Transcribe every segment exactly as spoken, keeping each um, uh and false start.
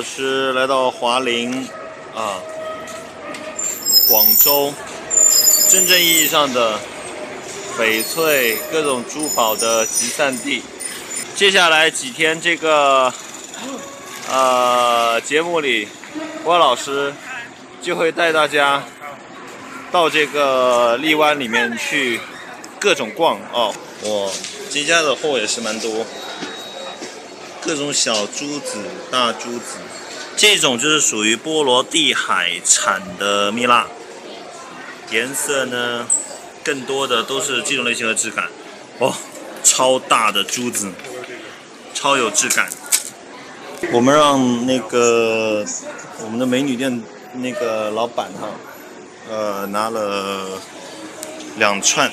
老师来到华林啊，广州，真正意义上的翡翠各种珠宝的集散地。接下来几天这个呃节目里，郭老师就会带大家到这个荔湾里面去各种逛哦。我这家的货也是蛮多。 各种小珠子、大珠子，这种就是属于波罗的海产的蜜蜡，颜色呢，更多的都是这种类型的质感。哦，超大的珠子，超有质感。我们让那个我们的美女店那个老板哈，呃，拿了两串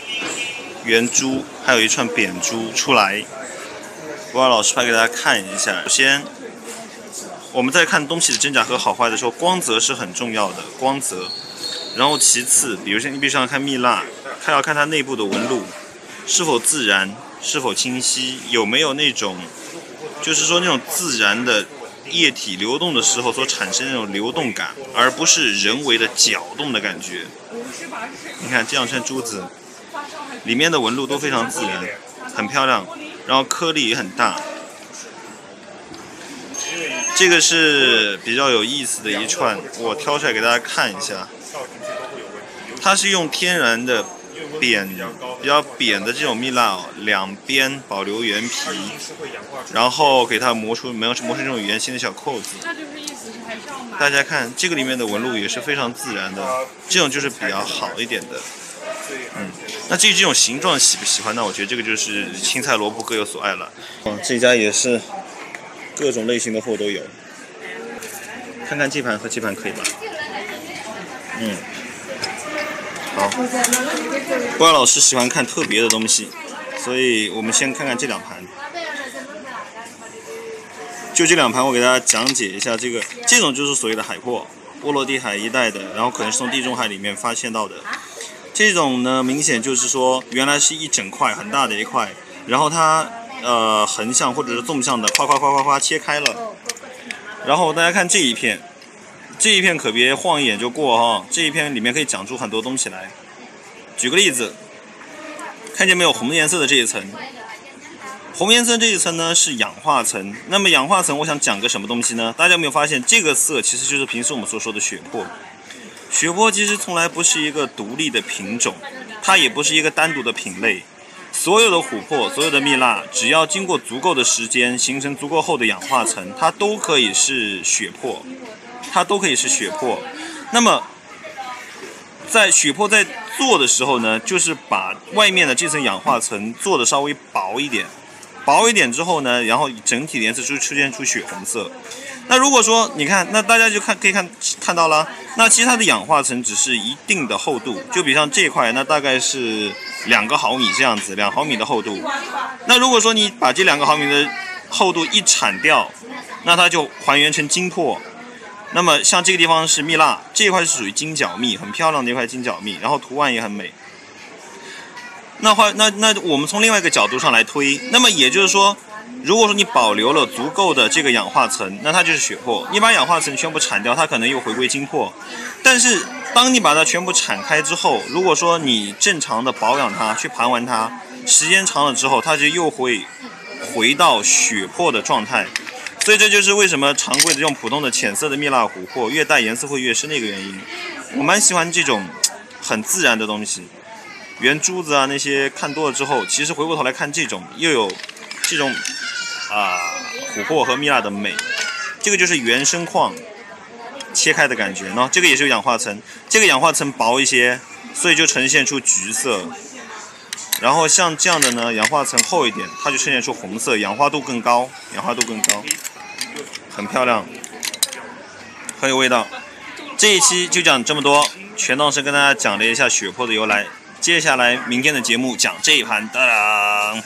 圆珠，还有一串扁珠出来。 我让老师拍给大家看一下。首先，我们在看东西的真假和好坏的时候，光泽是很重要的，光泽。然后其次，比如像你必须要看蜜蜡，看要看它内部的纹路是否自然，是否清晰，有没有那种，就是说那种自然的液体流动的时候所产生那种流动感，而不是人为的搅动的感觉。你看这两串珠子，里面的纹路都非常自然，很漂亮。 然后颗粒也很大，这个是比较有意思的一串，我挑出来给大家看一下。它是用天然的扁、比较扁的这种蜜蜡，两边保留原皮，然后给它磨出没有磨出这种圆形的小扣子。大家看这个里面的纹路也是非常自然的，这种就是比较好一点的。 嗯，那至于这种形状喜不喜欢，那我觉得这个就是青菜萝卜各有所爱了。啊，这家也是各种类型的货都有。看看这盘和这盘可以吧？嗯，好。不知道老师喜欢看特别的东西，所以我们先看看这两盘。就这两盘，我给大家讲解一下这个，这种就是所谓的海珀，波罗的海一带的，然后可能是从地中海里面发现到的。 这种呢，明显就是说，原来是一整块很大的一块，然后它呃横向或者是纵向的，夸夸夸夸夸切开了。然后大家看这一片，这一片可别晃一眼就过哈、哦，这一片里面可以讲出很多东西来。举个例子，看见没有，红颜色的这一层，红颜色这一层呢是氧化层。那么氧化层，我想讲个什么东西呢？大家有没有发现，这个色其实就是平时我们所说的血珀。 血珀其实从来不是一个独立的品种，它也不是一个单独的品类。所有的琥珀、所有的蜜蜡，只要经过足够的时间，形成足够厚的氧化层，它都可以是血珀，它都可以是血珀。那么，在血珀在做的时候呢，就是把外面的这层氧化层做的稍微薄一点，薄一点之后呢，然后整体颜色就出现出血红色。 那如果说你看，那大家就看可以看看到了，那其实它的氧化层只是一定的厚度，就比像这块，那大概是两个毫米这样子，两毫米的厚度。那如果说你把这两个毫米的厚度一铲掉，那它就还原成金珀。那么像这个地方是蜜蜡，这一块是属于金角蜜，很漂亮的一块金角蜜，然后图案也很美。那话那那我们从另外一个角度上来推，那么也就是说。 如果说你保留了足够的这个氧化层，那它就是血珀。你把氧化层全部铲掉，它可能又回归金珀。但是当你把它全部铲开之后，如果说你正常的保养它，去盘完它，时间长了之后，它就又会回到血珀的状态。所以这就是为什么常规的这种普通的浅色的蜜蜡琥珀越带颜色会越深的一个原因。我蛮喜欢这种很自然的东西，圆珠子啊那些看多了之后，其实回过头来看这种又有这种。 啊，琥珀和蜜蜡的美，这个就是原生矿切开的感觉呢。这个也是有氧化层，这个氧化层薄一些，所以就呈现出橘色。然后像这样的呢，氧化层厚一点，它就呈现出红色，氧化度更高，氧化度更高，很漂亮，很有味道。这一期就讲这么多，全当是跟大家讲了一下血珀的由来。接下来明天的节目讲这一盘，当当。